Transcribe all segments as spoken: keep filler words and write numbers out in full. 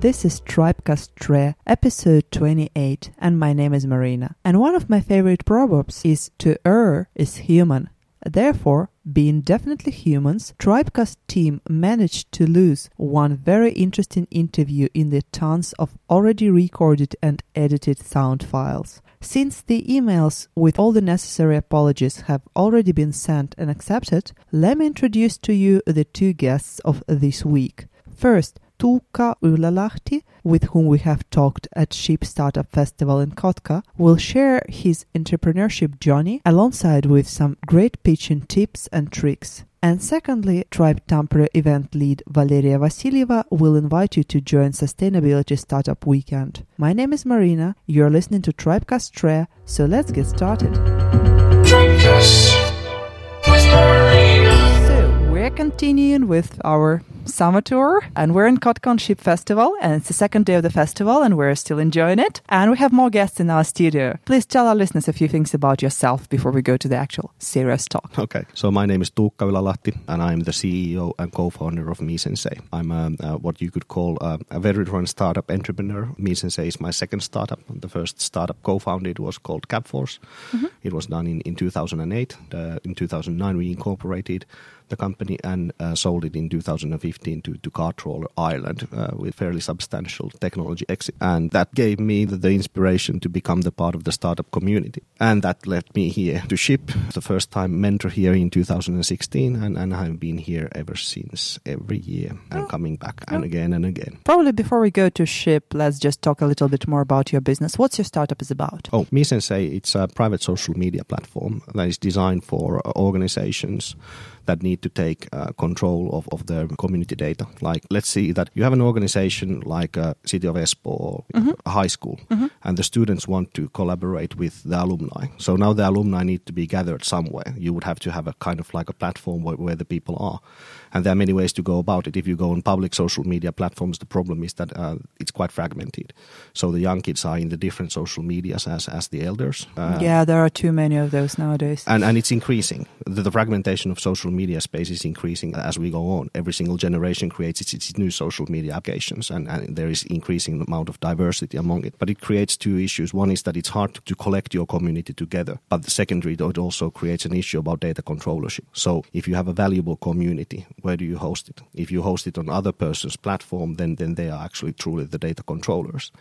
This is TribeCast Tre, episode twenty-eight, and my name is Marina. And one of my favorite proverbs is, to err is human. Therefore, being definitely humans, TribeCast team managed to lose one very interesting interview in the tons of already recorded and edited sound files. Since the emails with all the necessary apologies have already been sent and accepted, let me introduce to you the two guests of this week. First, Tuukka Ylä-Lahti, with whom we have talked at SHIP Startup Festival in Kotka, will share his entrepreneurship journey alongside with some great pitching tips and tricks. And secondly, Tribe Tampere event lead Valeria Vasilieva will invite you to join Sustainability Startup Weekend. My name is Marina, you're listening to TribeCast Tre, so let's get started. So, we're continuing with our summer tour, and we're in Kotka Ship Festival, and it's the second day of the festival, and we're still enjoying it, and we have more guests in our studio. Please tell our listeners a few things about yourself before we go to the actual serious talk. Okay, so my name is Tuukka Ylä-Lahti, and I'm the C E O and co-founder of Mi Sensei. I'm a, uh, what you could call a, a veteran startup entrepreneur. Mi Sensei is my second startup. The first startup co-founded was called Capforce. Mm-hmm. It was done in, in two thousand eight. The, in two thousand nine, we incorporated the company and uh, sold it in two thousand fifteen to, to Cartroller Ireland uh, with fairly substantial technology exit. And that gave me the, the inspiration to become the part of the startup community. And that led me here to SHIP, the first time mentor here in two thousand sixteen. And, and I've been here ever since, every year, and oh. coming back oh. and again and again. Probably before we go to SHIP, let's just talk a little bit more about your business. What's your startup is about? Oh, Mi Sensei, it's a private social media platform that is designed for organizations that need to take uh, control of, of their community data. Like, let's see that you have an organization like uh, City of Espoo or mm-hmm. a high school, mm-hmm. and the students want to collaborate with the alumni. So now the alumni need to be gathered somewhere. You would have to have a kind of like a platform where, where the people are. And there are many ways to go about it. If you go on public social media platforms, the problem is that uh, it's quite fragmented. So the young kids are in the different social medias as, as the elders. Uh, yeah, there are too many of those nowadays. And, and it's increasing. The, the fragmentation of social media space is increasing as we go on. Every single generation creates its, its new social media applications, and, and there is increasing amount of diversity among it. But it creates two issues. One is that it's hard to collect your community together. But the secondary, it also creates an issue about data controllership. So if you have a valuable community, where do you host it? If you host it on other person's platform, then, then they are actually truly the data controllers.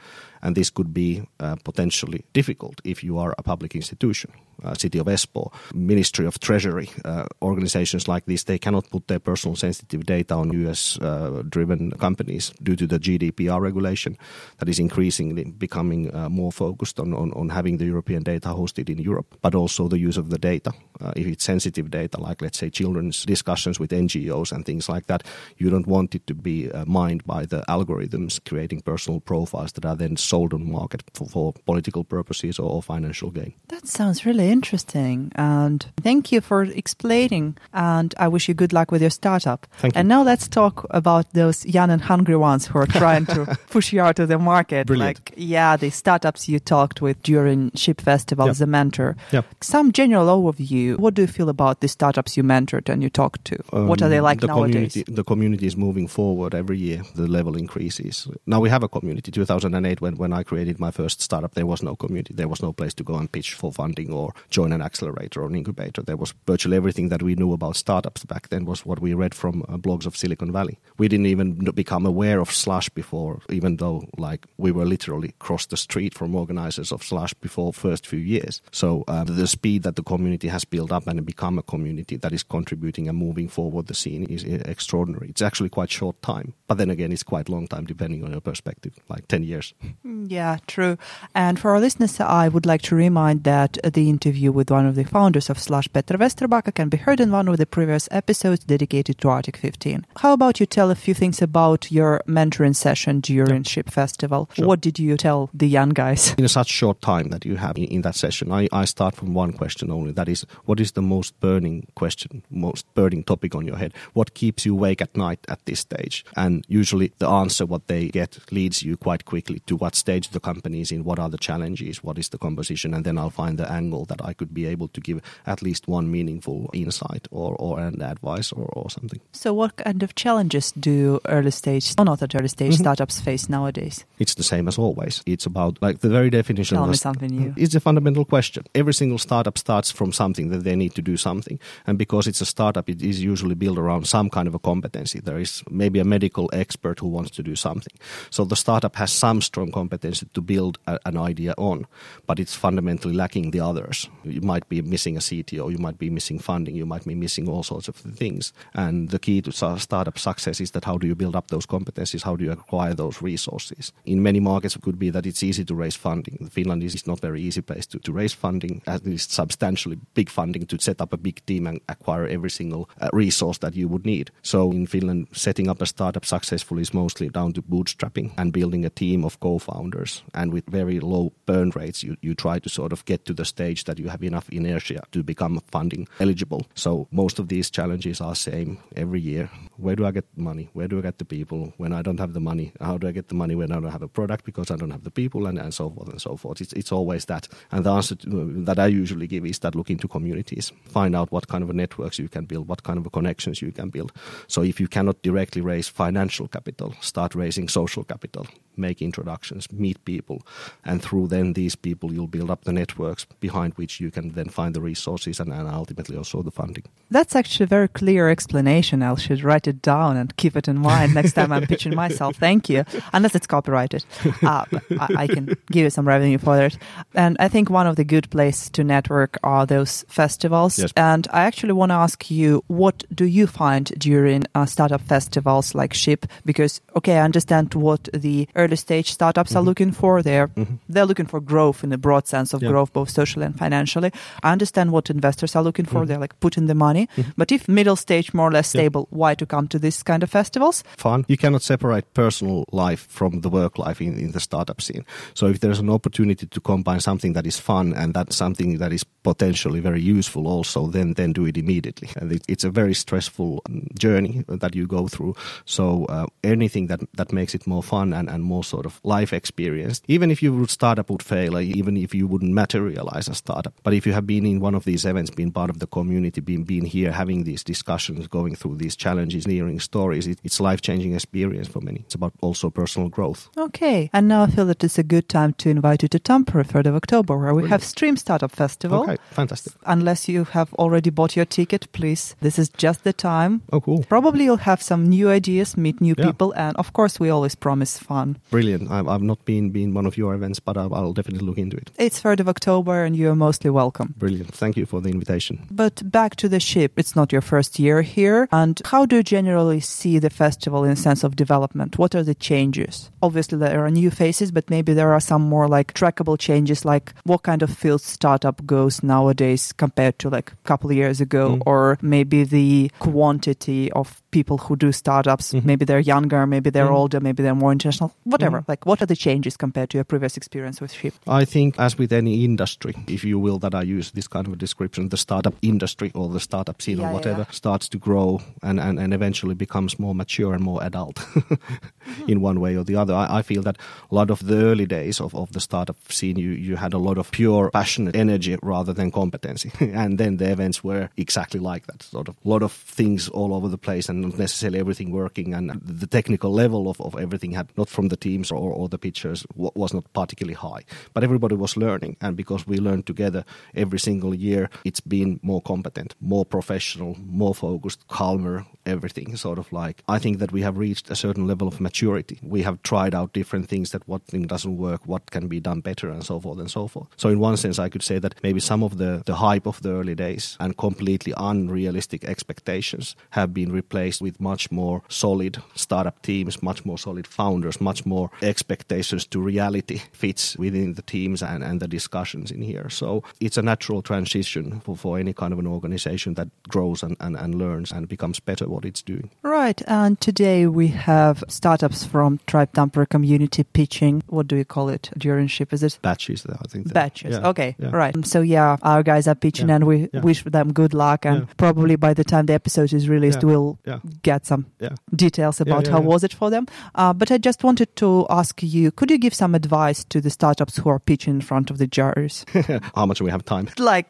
And this could be uh, potentially difficult if you are a public institution. Uh, City of Espoo, Ministry of Treasury, uh, organizations like this, they cannot put their personal sensitive data on U S-driven uh, companies due to the G D P R regulation that is increasingly becoming uh, more focused on, on, on having the European data hosted in Europe, but also the use of the data. Uh, if it's sensitive data, like let's say children's discussions with N G Os and things like that, you don't want it to be uh, mined by the algorithms creating personal profiles that are then sold on market for, for political purposes or, or financial gain. That sounds really interesting, and thank you for explaining, and I wish you good luck with your startup. Thank you. And now let's talk about those young and hungry ones who are trying to push you out of the market. Brilliant. Like, yeah, the startups you talked with during SHIP Festival, yep. as a mentor. Yep. Some general overview, what do you feel about the startups you mentored and you talked to? Um, what are they like the nowadays? Community, the community is moving forward every year, the level increases. Now we have a community. two thousand eight, when, when I created my first startup, there was no community. There was no place to go and pitch for funding or join an accelerator or an incubator. There was virtually everything that we knew about startups back then was what we read from uh, blogs of Silicon Valley. We didn't even become aware of Slush before, even though like we were literally across the street from organizers of Slush before first few years. So uh, the speed that the community has built up and become a community that is contributing and moving forward the scene is extraordinary. It's actually quite short time, but then again, it's quite long time depending on your perspective, like ten years. Yeah, true. And for our listeners, I would like to remind that the interview with one of the founders of Slush, Peter Westerbacka, can be heard in one of the previous episodes dedicated to Arctic fifteen. How about you tell a few things about your mentoring session during yeah. SHIP Festival? Sure. What did you tell the young guys? In such short time that you have in that session, I, I start from one question only. That is, what is the most burning question, most burning topic on your head? What keeps you awake at night at this stage? And usually the answer what they get leads you quite quickly to what what stage the company is in, what are the challenges, what is the composition, and then I'll find the angle that I could be able to give at least one meaningful insight or, or an advice or, or something. So what kind of challenges do early stage, or not at early stage, mm-hmm. startups face nowadays? It's the same as always. It's about like the very definition. Tell me something new. It's a fundamental question. Every single startup starts from something that they need to do something. And because it's a startup, it is usually built around some kind of a competency. There is maybe a medical expert who wants to do something. So the startup has some strong competency to build a, an idea on, but it's fundamentally lacking the others. You might be missing a C T O, you might be missing funding, you might be missing all sorts of things. And the key to startup success is that how do you build up those competencies, how do you acquire those resources? In many markets, it could be that it's easy to raise funding. Finland is not a very easy place to, to raise funding, at least substantially big funding, to set up a big team and acquire every single uh, resource that you would need. So in Finland, setting up a startup successfully is mostly down to bootstrapping and building a team of co-founders. And with very low burn rates, you, you try to sort of get to the stage that you have enough inertia to become funding eligible. So most of these challenges are same every year. Where do I get money? Where do I get the people? When I don't have the money, how do I get the money when I don't have a product because I don't have the people, and, and so forth and so forth. It's, it's always that. And the answer to, that I usually give is that look into communities. Find out what kind of networks you can build, what kind of connections you can build. So if you cannot directly raise financial capital, start raising social capital. Make introductions, meet people, and through then these people you'll build up the networks behind which you can then find the resources and, and ultimately also the funding. That's actually a very clear explanation. I should write it down and keep it in mind next time I'm pitching myself. Thank you. Unless it's copyrighted. Uh, I, I can give you some revenue for it. And I think one of the good places to network are those festivals. Yes. And I actually want to ask you, what do you find during uh, startup festivals like SHIP? Because, okay, I understand what the early Early stage startups mm-hmm. are looking for. They're, mm-hmm. they're looking for growth in the broad sense of yeah. growth, both socially and financially. I understand what investors are looking for. Mm-hmm. They're like putting the money. Mm-hmm. But if middle stage, more or less stable, yeah. why to come to this kind of festivals? Fun. You cannot separate personal life from the work life in, in the startup scene. So if there's an opportunity to combine something that is fun and that's something that is potentially very useful also, then, then do it immediately. And it, it's a very stressful journey that you go through. So uh, anything that, that makes it more fun and, and more sort of life experience. Even if your startup would fail, even if you wouldn't materialize a startup, but if you have been in one of these events, been part of the community, been, been here, having these discussions, going through these challenges, hearing stories, it, it's life-changing experience for many. It's about also personal growth. Okay, and now I feel that it's a good time to invite you to Tampere, third of October, where we Brilliant. Have Stream Startup Festival. Okay, fantastic. Unless you have already bought your ticket, please, this is just the time. Oh, cool. Probably you'll have some new ideas, meet new yeah. people, and of course we always promise fun. Brilliant. I've, I've not been been one of your events, but I'll, I'll definitely look into it. It's third of October and you're mostly welcome. Brilliant. Thank you for the invitation. But back to the SHIP. It's not your first year here. And how do you generally see the festival in the sense of development? What are the changes? Obviously, there are new faces, but maybe there are some more like trackable changes, like what kind of field startup goes nowadays compared to like a couple of years ago, mm. or maybe the quantity of people who do startups. Mm-hmm. Maybe they're younger, maybe they're mm. older, maybe they're more international. Whatever. Mm-hmm. Like, what are the changes compared to your previous experience with SHIP? I think, as with any industry, if you will, that I use this kind of a description, the startup industry or the startup scene yeah, or whatever yeah. starts to grow and, and, and eventually becomes more mature and more adult mm-hmm. in one way or the other. I, I feel that a lot of the early days of, of the startup scene, you, you had a lot of pure, passionate energy rather than competency. And then the events were exactly like that, sort of a lot of things all over the place and not necessarily everything working. And the technical level of, of everything had, not from the teams or, or the pitchers, w- was not particularly high. But everybody was learning, and because we learned together every single year, it's been more competent, more professional, more focused, calmer, everything sort of like. I think that we have reached a certain level of maturity. We have tried out different things, that what thing doesn't work, what can be done better, and so forth and so forth. So in one sense, I could say that maybe some of the, the hype of the early days and completely unrealistic expectations have been replaced with much more solid startup teams, much more solid founders, much more expectations to reality fits within the teams and, and the discussions in here. So it's a natural transition for, for any kind of an organization that grows and, and, and learns and becomes better what it's doing. Right, and today we have startups from Tribe Tampere community pitching. What do you call it during SHIP? Is it batches? I think that, batches. Yeah, okay, yeah. Right. So yeah, our guys are pitching, yeah, and we yeah. wish them good luck. And yeah. probably by the time the episode is released, yeah. we'll yeah. get some yeah. details about yeah, yeah, how yeah. was it for them. Uh, but I just wanted to ask you: could you give some advice to the startups who are pitching in front of the jurors? How much do we have time? Like.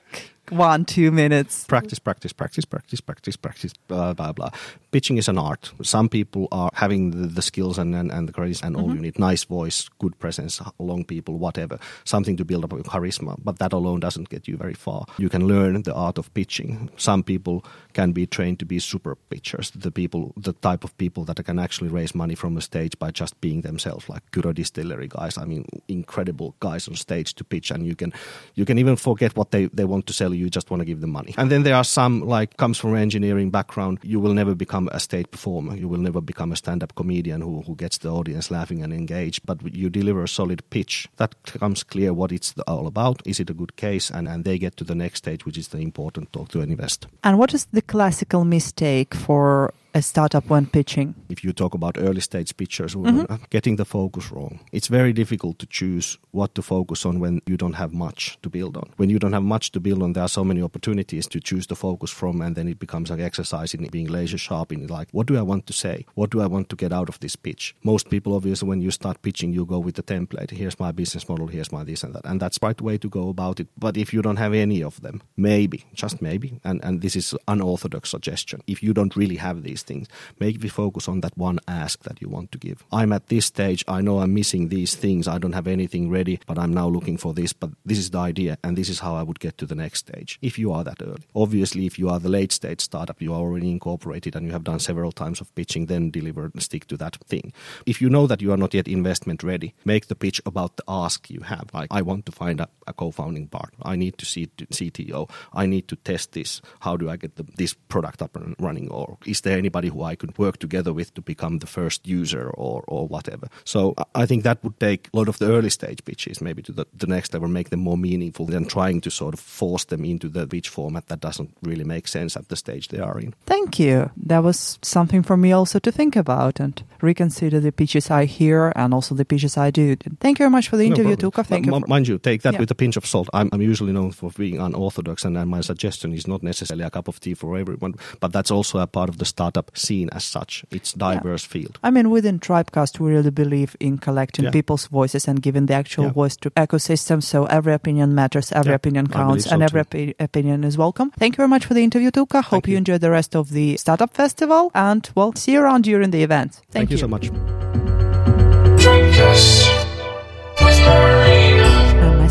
One, two minutes. Practice, practice, practice, practice, practice, practice, blah, blah, blah. Pitching is an art. Some people are having the, the skills and, and, and the credits and mm-hmm. all you need. Nice voice, good presence, long people, whatever. Something to build up with charisma. But that alone doesn't get you very far. You can learn the art of pitching. Some people can be trained to be super pitchers. The people, the type of people that can actually raise money from a stage by just being themselves. Like Kuro Distillery guys. I mean, incredible guys on stage to pitch. And you can you can even forget what they, they want to sell. You just want to give them money. And then there are some, like, comes from an engineering background. You will never become a stage performer. You will never become a stand-up comedian who, who gets the audience laughing and engaged. But you deliver a solid pitch. That becomes clear what it's all about. Is it a good case? And, and they get to the next stage, which is the important talk to an investor. And what is the classical mistake for a startup when pitching? If you talk about early stage pitchers, mm-hmm. getting the focus wrong. It's very difficult to choose what to focus on when you don't have much to build on. When you don't have much to build on, there are so many opportunities to choose the focus from, and then it becomes an exercise in being laser sharp in like, what do I want to say? What do I want to get out of this pitch? Most people, obviously, when you start pitching, you go with the template. Here's my business model, here's my this and that. And that's the right way to go about it. But if you don't have any of them, maybe, just maybe, and, and this is unorthodox suggestion, if you don't really have these things, make me focus on that one ask that you want to give. I'm at this stage, I know I'm missing these things, I don't have anything ready, but I'm now looking for this, but this is the idea and this is how I would get to the next stage, if you are that early. Obviously, if you are the late stage startup, you are already incorporated and you have done several times of pitching, then deliver and stick to that thing. If you know that you are not yet investment ready, make the pitch about the ask you have. Like, I want to find a, a co-founding partner, I need to see C T O, I need to test this, how do I get the, this product up and running, or is there any anybody who I could work together with to become the first user or or whatever. So I think that would take a lot of the early stage pitches maybe to the, the next level, make them more meaningful than trying to sort of force them into the pitch format that doesn't really make sense at the stage they are in. Thank you. That was something for me also to think about and reconsider the pitches I hear and also the pitches I do. Thank you very much for the interview, no Tuukka. Thank M- you. For- mind you, take that yeah. with a pinch of salt. I'm, I'm usually known for being unorthodox, and, and my suggestion is not necessarily a cup of tea for everyone, but that's also a part of the startup scene as such. It's diverse yeah. field. I mean, within TribeCast, we really believe in collecting yeah. people's voices and giving the actual yeah. voice to ecosystem. So every opinion matters, every yeah. opinion counts, so and every op- opinion is welcome. Thank you very much for the interview, Tuukka. Hope Thank you, you enjoy the rest of the Startup Festival, and well, see you around during the event. Thank, Thank you. you so much.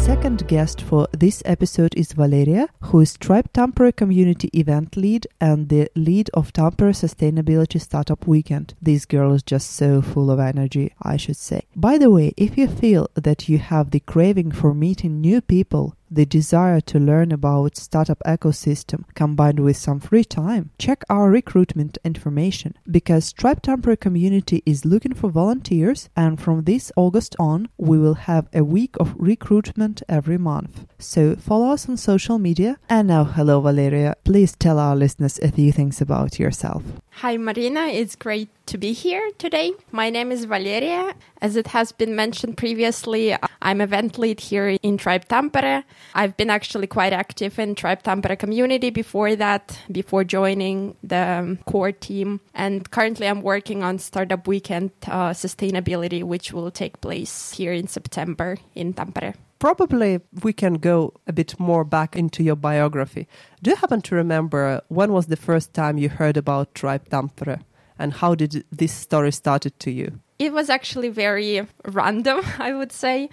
Second guest for this episode is Valeria, who is Tribe Tampere Community Event Lead and the lead of Tampere Sustainability Startup Weekend. This girl is just so full of energy, I should say. By the way, if you feel that you have the craving for meeting new people, the desire to learn about startup ecosystem combined with some free time, check our recruitment information, because Tribe Tampere community is looking for volunteers, and from this August on, we will have a week of recruitment every month. So follow us on social media. And now, hello Valeria, please tell our listeners a few things about yourself. Hi Marina, it's great to be here today. My name is Valeria. As it has been mentioned previously, I'm event lead here in Tribe Tampere. I've been actually quite active in Tribe Tampere community before that, before joining the core team. And currently I'm working on Startup Weekend uh, Sustainability, which will take place here in September in Tampere. Probably we can go a bit more back into your biography. Do you happen to remember when was the first time you heard about Tribe Tampere? And how did this story started to you? It was actually very random, I would say.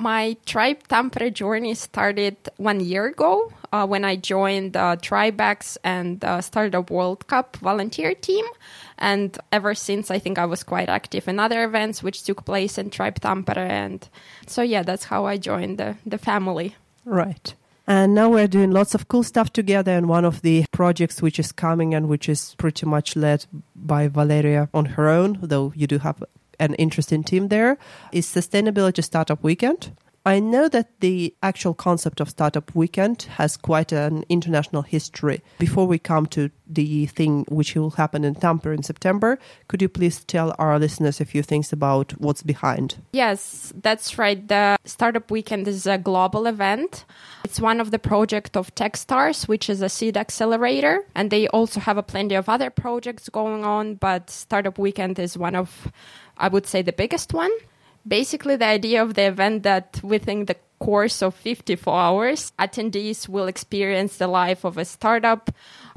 My Tribe Tampere journey started one year ago uh, when I joined uh, TribeX and uh, Startup World Cup volunteer team. And ever since, I think I was quite active in other events which took place in Tribe Tampere. And so, yeah, that's how I joined the, the family. Right. And now we're doing lots of cool stuff together. And one of the projects which is coming and which is pretty much led by Valeria on her own, though you do have an interesting team there, is Sustainability Startup Weekend. I know that the actual concept of Startup Weekend has quite an international history. Before we come to the thing which will happen in Tampere in September, could you please tell our listeners a few things about what's behind? Yes, that's right. The Startup Weekend is a global event. It's one of the projects of Techstars, which is a seed accelerator. And they also have a plenty of other projects going on, but Startup Weekend is one of, I would say, the biggest one. Basically, the idea of the event that within the course of fifty-four hours, attendees will experience the life of a startup.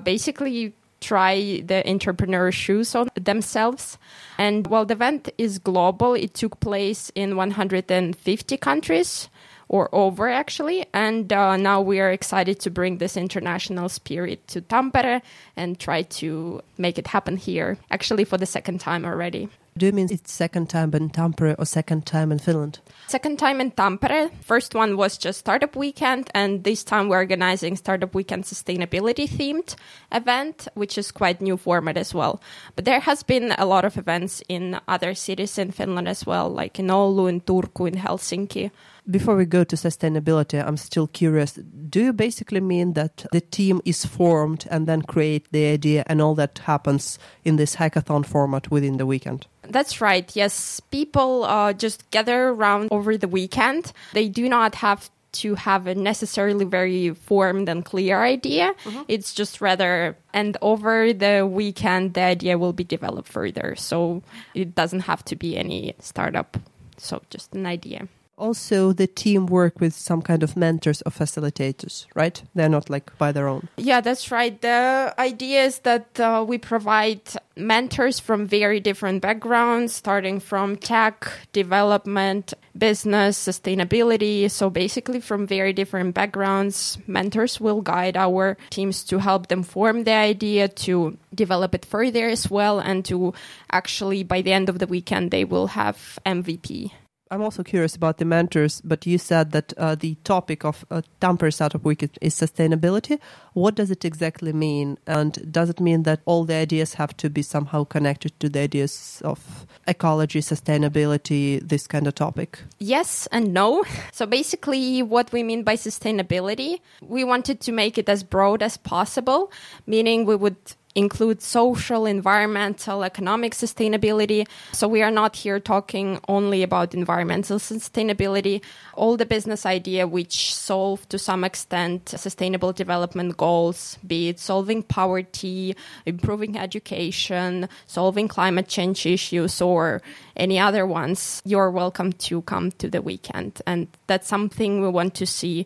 Basically, you try the entrepreneur's shoes on themselves. And while the event is global, it took place in one hundred fifty countries or over, actually. And uh, now we are excited to bring this international spirit to Tampere and try to make it happen here, actually for the second time already. Do you mean it's second time in Tampere or second time in Finland? Second time in Tampere. First one was just Startup Weekend, and this time we're organizing Startup Weekend sustainability-themed event, which is quite new format as well. But there has been a lot of events in other cities in Finland as well, like in Oulu, in Turku, in Helsinki. Before we go to sustainability, I'm still curious. Do you basically mean that the team is formed and then create the idea and all that happens in this hackathon format within the weekend? That's right. Yes, people uh, just gather around over the weekend. They do not have to have a necessarily very formed and clear idea. Mm-hmm. It's just rather, and over the weekend, the idea will be developed further. So it doesn't have to be any startup. So just an idea. Also, the team work with some kind of mentors or facilitators, right? They're not like by their own. Yeah, that's right. The idea is that uh, we provide mentors from very different backgrounds, starting from tech, development, business, sustainability. So basically from very different backgrounds, mentors will guide our teams to help them form the idea, to develop it further as well, and to actually by the end of the weekend, they will have M V P. I'm also curious about the mentors, but you said that uh, the topic of uh, Tampere Startup Week is sustainability. What does it exactly mean? And does it mean that all the ideas have to be somehow connected to the ideas of ecology, sustainability, this kind of topic? Yes and no. So basically what we mean by sustainability, we wanted to make it as broad as possible, meaning we would include social, environmental, economic sustainability. So we are not here talking only about environmental sustainability. All the business idea which solve to some extent sustainable development goals, be it solving poverty, improving education, solving climate change issues or any other ones, you're welcome to come to the weekend. And that's something we want to see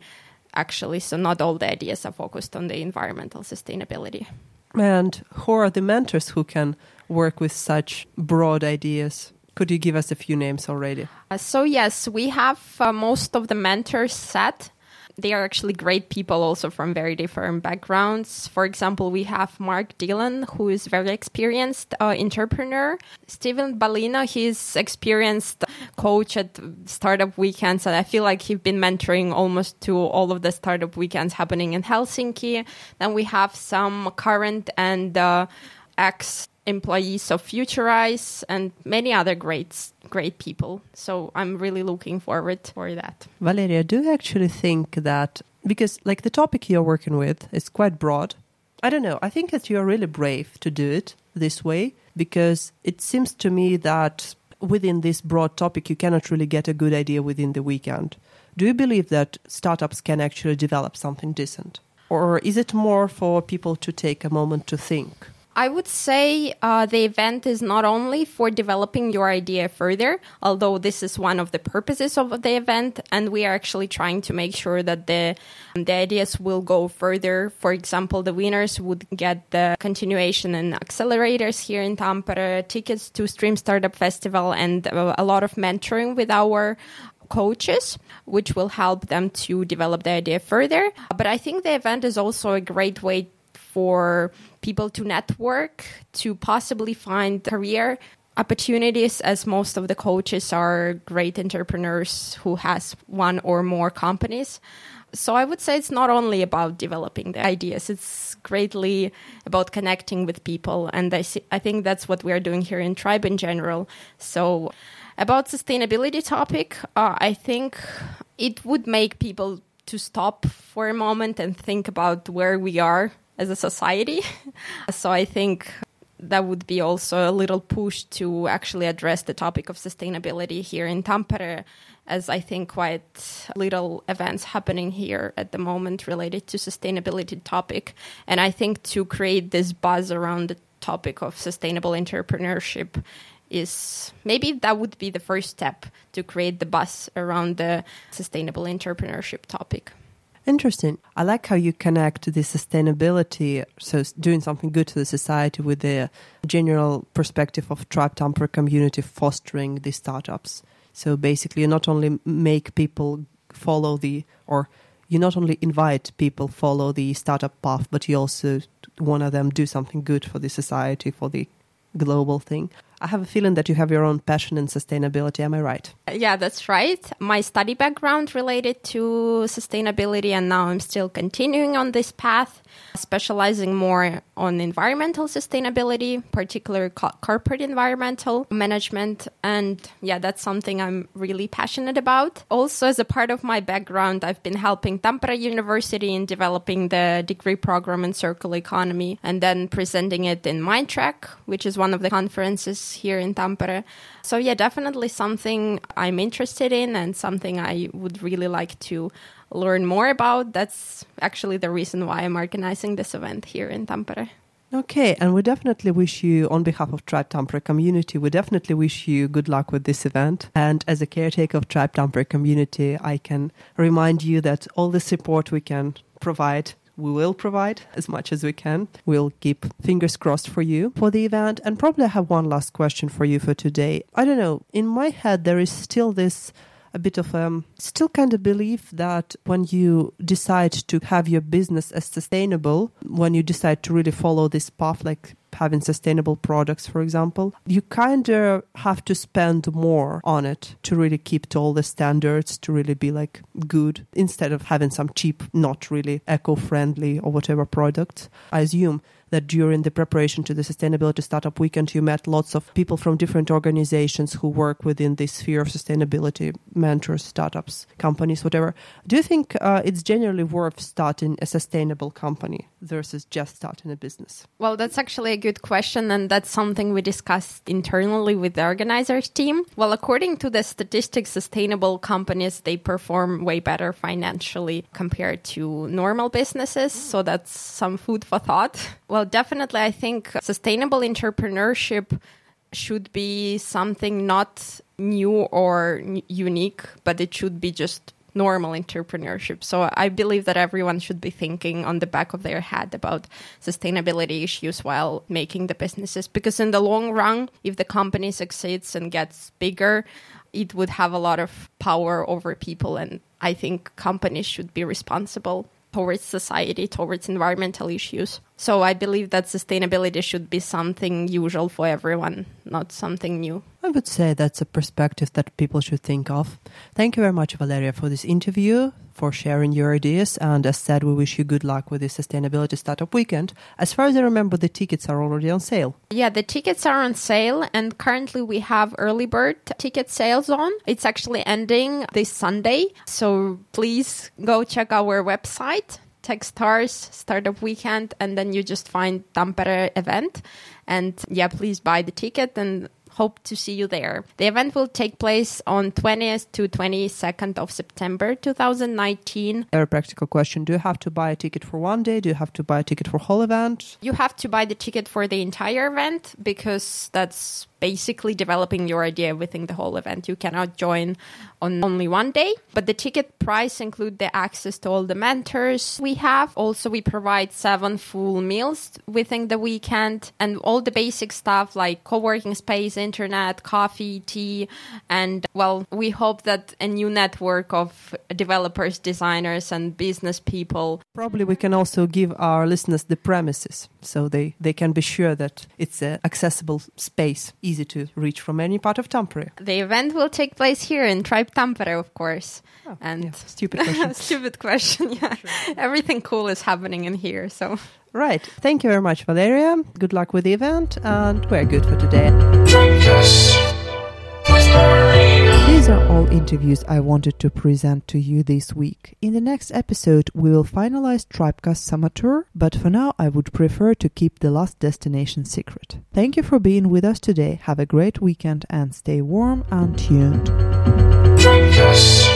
actually. So not all the ideas are focused on the environmental sustainability. And who are the mentors who can work with such broad ideas? Could you give us a few names already? Uh, so yes, we have uh, most of the mentors set. They are actually great people also from very different backgrounds. For example, we have Mark Dillon, who is very experienced uh, entrepreneur. Stephen Ballina, he's experienced coach at Startup Weekends. And I feel like he's been mentoring almost to all of the Startup Weekends happening in Helsinki. Then we have some current and uh, ex employees of Futurize and many other great, great people. So I'm really looking forward for that. Valeria, do you actually think that, because like the topic you're working with is quite broad, I don't know, I think that you're really brave to do it this way, because it seems to me that within this broad topic, you cannot really get a good idea within the weekend. Do you believe that startups can actually develop something decent? Or is it more for people to take a moment to think? I would say uh, the event is not only for developing your idea further, although this is one of the purposes of the event, and we are actually trying to make sure that the, the ideas will go further. For example, the winners would get the continuation and accelerators here in Tampere, tickets to Stream Startup Festival, and a lot of mentoring with our coaches, which will help them to develop the idea further. But I think the event is also a great way for people to network, to possibly find career opportunities, as most of the coaches are great entrepreneurs who has one or more companies. So I would say it's not only about developing the ideas, it's greatly about connecting with people. And I, see, I think that's what we are doing here in Tribe in general. So About sustainability topic, uh, I think it would make people to stop for a moment and think about where we are as a society. So I think that would be also a little push to actually address the topic of sustainability here in Tampere, as I think quite little events happening here at the moment related to sustainability topic. And I think to create this buzz around the topic of sustainable entrepreneurship is maybe that would be the first step to create the buzz around the sustainable entrepreneurship topic. Interesting. I like how you connect the sustainability, so doing something good to the society, with the general perspective of Tribe Tampere community fostering the startups. So basically, you not only make people follow the, or you not only invite people follow the startup path, but you also one of them do something good for the society, for the global thing. I have a feeling that you have your own passion in sustainability. Am I right? Yeah, that's right. My study background related to sustainability, and now I'm still continuing on this path, specializing more on environmental sustainability, particularly co- corporate environmental management. And yeah, that's something I'm really passionate about. Also, as a part of my background, I've been helping Tampere University in developing the degree program in circular economy and then presenting it in Mindtrek, which is one of the conferences here in Tampere. So yeah, definitely something I'm interested in and something I would really like to learn more about. That's actually the reason why I'm organizing this event here in Tampere. Okay, and we definitely wish you, on behalf of Tribe Tampere community, we definitely wish you good luck with this event. And as a caretaker of Tribe Tampere community, I can remind you that all the support we can provide, we will provide as much as we can. We'll keep fingers crossed for you for the event. And probably I have one last question for you for today. I don't know, in my head, there is still this, a bit of um, still kind of belief that when you decide to have your business as sustainable, when you decide to really follow this path, like having sustainable products, for example, you kind of have to spend more on it to really keep to all the standards, to really be like good, instead of having some cheap, not really eco-friendly or whatever product. I assume that during the preparation to the Sustainability Startup Weekend, you met lots of people from different organizations who work within the sphere of sustainability, mentors, startups, companies, whatever. Do you think uh, it's generally worth starting a sustainable company versus just starting a business? Well, that's actually a good question, and that's something we discussed internally with the organizers team. Well, according to the statistics, sustainable companies, they perform way better financially compared to normal businesses. So that's some food for thought. Well, definitely, I think sustainable entrepreneurship should be something not new or n- unique, but it should be just normal entrepreneurship. So I believe that everyone should be thinking on the back of their head about sustainability issues while making the businesses, because in the long run, if the company succeeds and gets bigger, it would have a lot of power over people. And I think companies should be responsible towards society, towards environmental issues. So I believe that sustainability should be something usual for everyone, not something new. I would say that's a perspective that people should think of. Thank you very much, Valeria, for this interview, for sharing your ideas. And as said, we wish you good luck with the Sustainability Startup Weekend. As far as I remember, the tickets are already on sale. Yeah, the tickets are on sale. And currently we have early bird ticket sales on. It's actually ending this Sunday. So please go check our website, Techstars Startup Weekend, and then you just find Tampere event. And yeah, please buy the ticket and hope to see you there. The event will take place on twentieth to twenty-second of September two thousand nineteen. Very practical question. Do you have to buy a ticket for one day? Do you have to buy a ticket for whole event? You have to buy the ticket for the entire event, because that's basically developing your idea within the whole event. You cannot join on only one day, but the ticket price includes the access to all the mentors we have. Also, we provide seven full meals within the weekend and all the basic stuff like co-working space, internet, coffee, tea. And well, we hope that a new network of developers, designers, and business people. Probably we can also give our listeners the premises so they, they can be sure that it's an accessible space, easy to reach from any part of Tampere. The event will take place here in Tribe Tampere, of course. Oh, and yeah. Stupid question. Stupid question, yeah. Sure. Everything cool is happening in here, so. Right. Thank you very much, Valeria. Good luck with the event, and we're good for today. These are all interviews I wanted to present to you this week. In the next episode, we will finalize TribeCast Summer Tour, but for now I would prefer to keep the last destination secret. Thank you for being with us today. Have a great weekend and stay warm and tuned. TribeCast.